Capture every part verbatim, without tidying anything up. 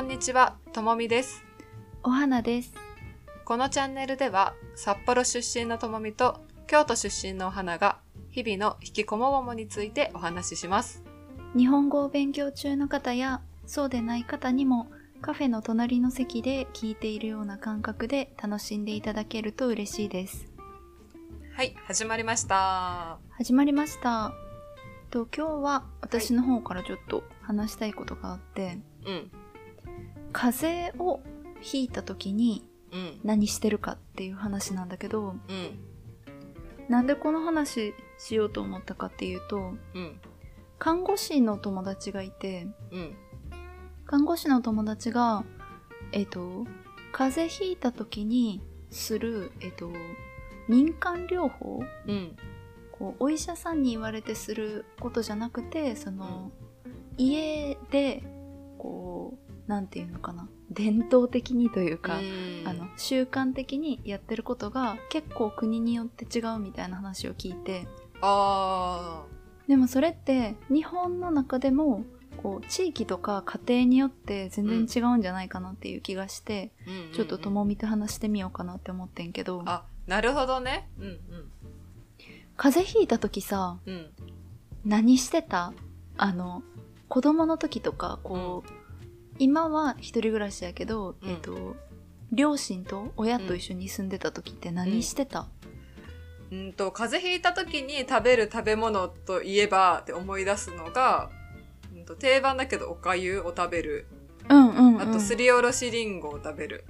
こんにちは、ともみです。おはなです。このチャンネルでは、札幌出身のともみと京都出身のおはなが、日々の引きこもごもについてお話しします。日本語を勉強中の方や、そうでない方にも、カフェの隣の席で聞いているような感覚で楽しんでいただけると嬉しいです。はい、始まりました。始まりました。と今日は私の方からちょっと話したいことがあって、うん、風邪をひいた時に何してるかっていう話なんだけど、うん、なんでこの話しようと思ったかっていうと、うん、看護師の友達がいて、うん、看護師の友達が、えーと、風邪ひいた時にする、えーと、民間療法、うんお医者さんに言われてすることじゃなくて、その、うん、家でこうなんていうのかな、伝統的にというか、うん、あの習慣的にやってることが結構国によって違うみたいな話を聞いて、あーでもそれって日本の中でもこう地域とか家庭によって全然違うんじゃないかなっていう気がして、うんうんうんうん、ちょっとともみと話してみようかなって思ってんけど。あ、なるほどね。うんうん。風邪ひいた時さ、うん、何してた？あの子供の時とかこう、うん、今は一人暮らしやけど、うん、えっと両親と親と一緒に住んでた時って何してた？うん、うんと風邪ひいた時に食べる食べ物といえばって思い出すのが、うん、と定番だけどおかゆを食べる、うんうんうん、あとすりおろしりんごを食べる。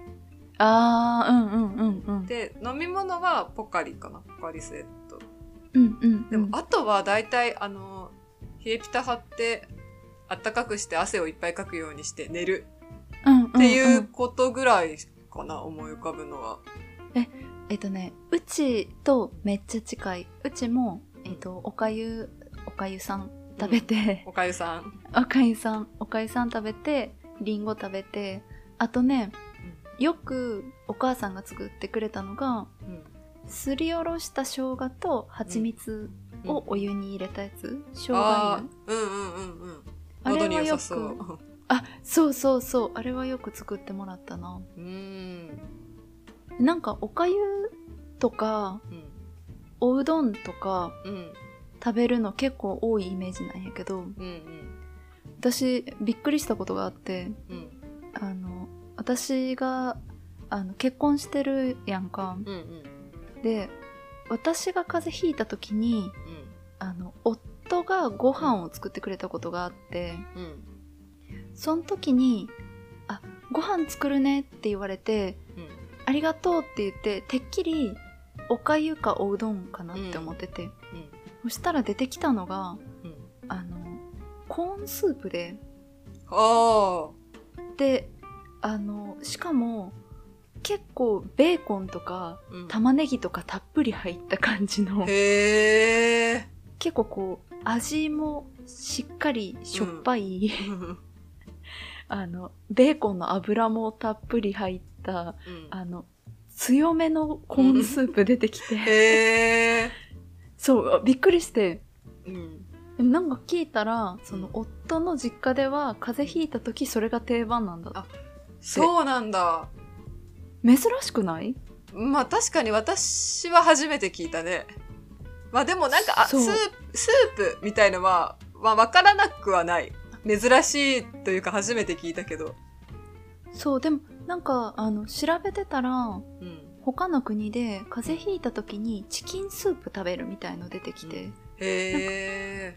あー、うんうんうんうん。で飲み物はポカリかな、ポカリスエット。うんうんうん、でもあとはだいたいあの冷えピタ貼ってあったかくして汗をいっぱいかくようにして寝る、うんうんうん、っていうことぐらいかな、思い浮かぶのは。ええっとねうちとめっちゃ近い。うちも、えっと、おかゆおかゆさん食べて、うん、おかゆさんおかゆさんおかゆさん食べてりんご食べて、あとねよくお母さんが作ってくれたのが、うんすりおろした生姜と蜂蜜をお湯に入れたやつ、うん、生姜湯、うんうんうんうん、あれはよく、あ、そうそうそう、あれはよく作ってもらったな。うーん、なんかおかゆとか、うん、おうどんとか、うん、食べるの結構多いイメージなんやけど、うんうん、私びっくりしたことがあって、うん、あの私があの結婚してるやんか、うんうんで、私が風邪ひいた時に、うん、あの夫がご飯を作ってくれたことがあって、うん、その時にあ、ご飯作るねって言われて、うん、ありがとうって言っててっきりおかゆかおうどんかなって思ってて、うんうん、そしたら出てきたのが、うん、あのコーンスープで、あーで、あのしかも結構ベーコンとか玉ねぎとかたっぷり入った感じの、うん、へー結構こう味もしっかりしょっぱい、うん、あのベーコンの油もたっぷり入った、うん、あの強めのコーンスープ出てきて、うん、へーそうびっくりして、うん、でもなんか聞いたらその夫の実家では風邪ひいた時それが定番なんだって。あ、そうなんだ。珍しくない？まあ確かに私は初めて聞いたね。まあでもなんかあスープ、スープみたいのは、まあ、分からなくはない。珍しいというか初めて聞いたけど。そうでもなんかあの調べてたら、うん、他の国で風邪ひいた時にチキンスープ食べるみたいの出てきて、うん、へ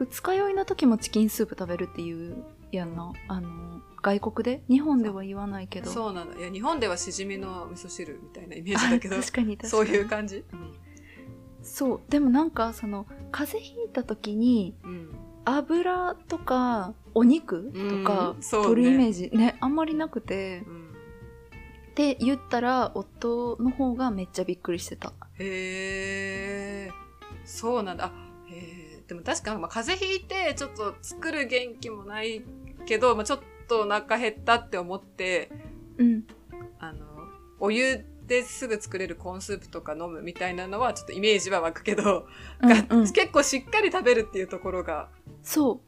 ー二日酔いの時もチキンスープ食べるっていうやんな、あの外国で。日本では言わないけど。そうなんだ。いや日本ではしじみの味噌汁みたいなイメージだけど、確かに確かにそういう感じ、うん、そうでもなんかその風邪ひいた時に、うん、油とかお肉とか取るイメージ、うん、そうね、ね、あんまりなくて、うん、って言ったら夫の方がめっちゃびっくりしてた。へーそうなんだ。あへーでも確かに、まあ、風邪ひいてちょっと作る元気もないけど、まあ、ちょっとちょっとお腹減ったって思って、うん、あのお湯ですぐ作れるコーンスープとか飲むみたいなのはちょっとイメージは湧くけど、うんうん、結構しっかり食べるっていうところがそ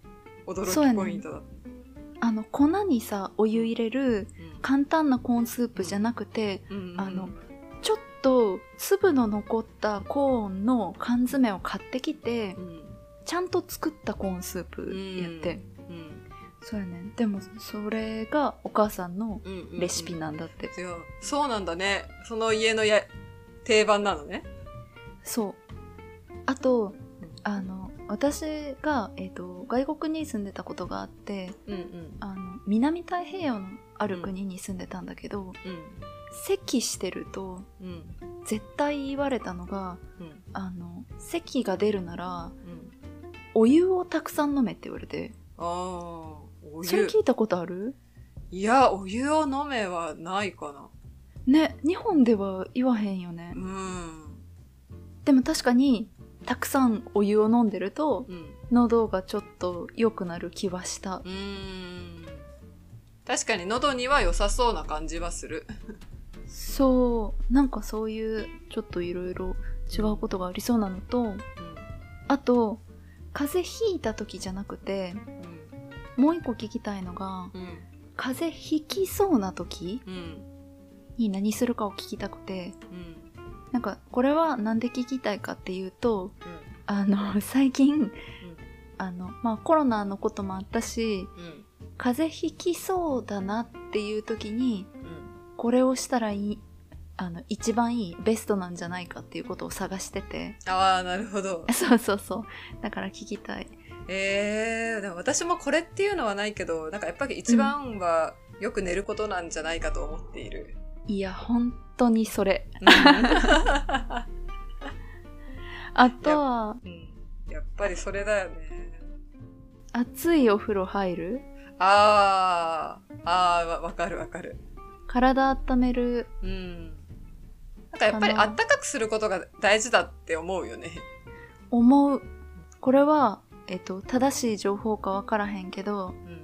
う驚きポイントだった。そうやね。あの粉にさお湯入れる簡単なコーンスープじゃなくて、うん、あのちょっと粒の残ったコーンの缶詰を買ってきて、うん、ちゃんと作ったコーンスープやって、うんうん、そうやね。でもそれがお母さんのレシピなんだって、うんうんうん、そうなんだね。その家のや定番なのね。そう。あとあの私が、えーと、外国に住んでたことがあって、うんうん、あの南太平洋のある国に住んでたんだけど、うん、咳してると、うん、絶対言われたのが、うん、あの咳が出るなら、うん、お湯をたくさん飲めって言われて。あー、お湯。それ聞いたことある？いや、お湯を飲めはないかな。ね、日本では言わへんよね。うん。でも確かにたくさんお湯を飲んでると、うん、喉がちょっと良くなる気はした。うーん、確かに喉には良さそうな感じはする。そう、なんかそういうちょっといろいろ違うことがありそうなのと、うん、あと風邪ひいた時じゃなくて、うん、もう一個聞きたいのが、うん、風邪ひきそうな時に何するかを聞きたくて、うん、なんかこれはなんで聞きたいかっていうと、うん、あの最近、うん、あのまあ、コロナのこともあったし、うん、風邪ひきそうだなっていう時に、うん、これをしたらいい、あの一番いいベストなんじゃないかっていうことを探してて。ああ、なるほど。そうそうそう、だから聞きたい。えー、でも私もこれっていうのはないけど、なんかやっぱり一番はよく寝ることなんじゃないかと思っている。うん、いや本当本当にそれ、うん、あとはや っ,、うん、やっぱりそれだよね。熱いお風呂入る。あーあー、わかるわかる。体温める、うん、なんかやっぱりあったかくすることが大事だって思うよね。思う。これは、えっと、正しい情報かわからへんけど、うん、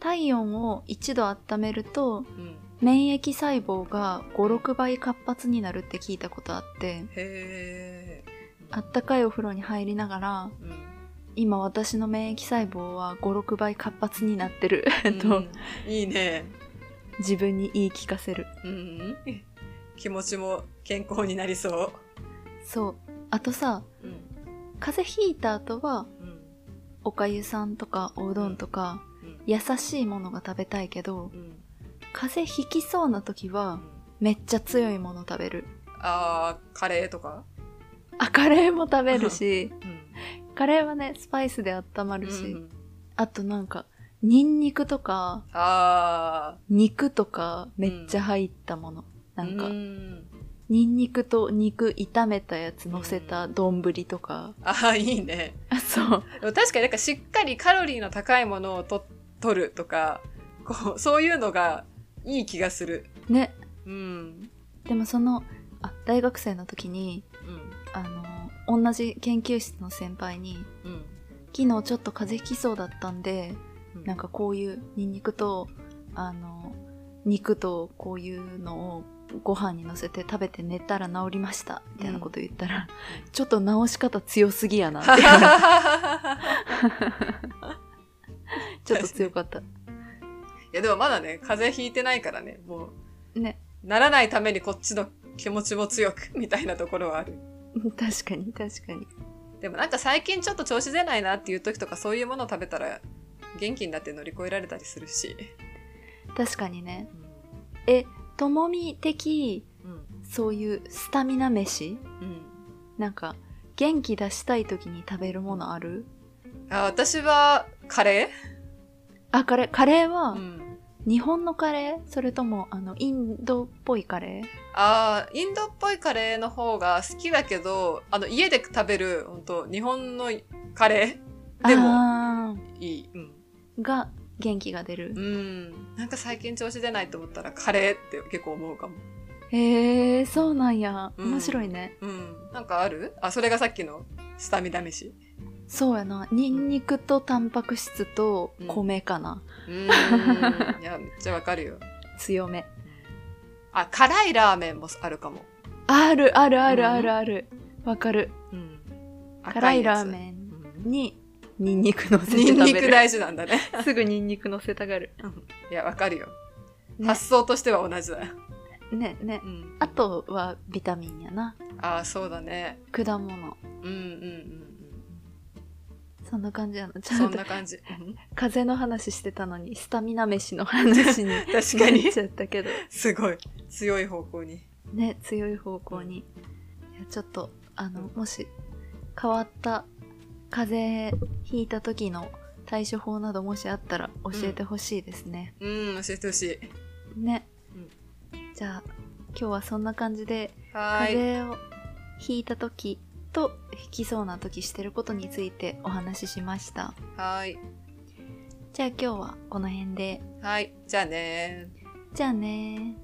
体温を一度温めると、うん、免疫細胞がご、ろくばい活発になるって聞いたことあって。へー。あったかいお風呂に入りながら、うん、今私の免疫細胞はご、ろくばい活発になってると、うん、いいね。自分に言い聞かせる、うん、気持ちも健康になりそう。そう。あとさ、うん、風邪ひいた後は、うん、おかゆさんとかおうどんとか、うん、優しいものが食べたいけど、うん、風邪ひきそうな時はめっちゃ強いもの食べる。あー、カレーとか。あ、カレーも食べるし、うん、カレーはねスパイスで温まるし、うん、あとなんかニンニクとか、あ、肉とかめっちゃ入ったもの、うん、なんか、うん、ニンニクと肉炒めたやつ乗せた丼とか、うん、あー、いいね。そう。でも確かになんかしっかりカロリーの高いものをと取るとか、こうそういうのがいい気がするね。うん、でもそのあ大学生の時に、うん、あの同じ研究室の先輩に、うん、昨日ちょっと風邪ひきそうだったんで、うん、なんかこういうニンニクとあの肉とこういうのをご飯にのせて食べて寝たら治りましたみたいなこと言ったら、うん、ちょっと治し方強すぎやなってちょっと強かった。いやでもまだね、風邪ひいてないからね、もう、ね、ならないためにこっちの気持ちも強くみたいなところはある。確かに確かに。でもなんか最近ちょっと調子出ないなっていう時とか、そういうものを食べたら元気になって乗り越えられたりするし。確かにね、うん、え、ともみ的、うん、そういうスタミナ飯、うん、なんか元気出したい時に食べるものある？あ、私はカレー。あ、カレー。カレーは、うん、日本のカレー？それともあのインドっぽいカレー？あー、インドっぽいカレーの方が好きだけど、あの家で食べる本当日本のカレーでもいい、うん、が元気が出る。うん、なんか最近調子出ないと思ったらカレーって結構思うかも。へー、そうなんや、面白いね。うん、うん、なんかある？あ、それがさっきのスタミナ飯。そうやな、ニンニクとタンパク質と米かな、うん、うーん。いや、めっちゃわかるよ。強め。あ、辛いラーメンもあるかも。あるあるあるあるある、わ、うん、かる、うん、辛いラーメンにニンニクのせて食べる。ニンニク大事なんだね。すぐニンニクのせたがる。いや、わかるよ、ね。発想としては同じだよ。ね、ね、うん。あとはビタミンやな。ああ、そうだね。果物。うんうんうん。そんな感じなの。ちょっとそんな感じ。風邪の話してたのにスタミナ飯の話に確かになっちゃったけど。すごい強い方向に。ね、強い方向に。うん、いやちょっとあの、うん、もし変わった風邪ひいた時の対処法などもしあったら教えてほしいですね。うん、うん、教えてほしい。ね、うん。じゃあ今日はそんな感じで風邪をひいた時。と引きそうな時してることについてお話ししました。はい、じゃあ今日はこの辺で。はい、じゃあね。じゃあね。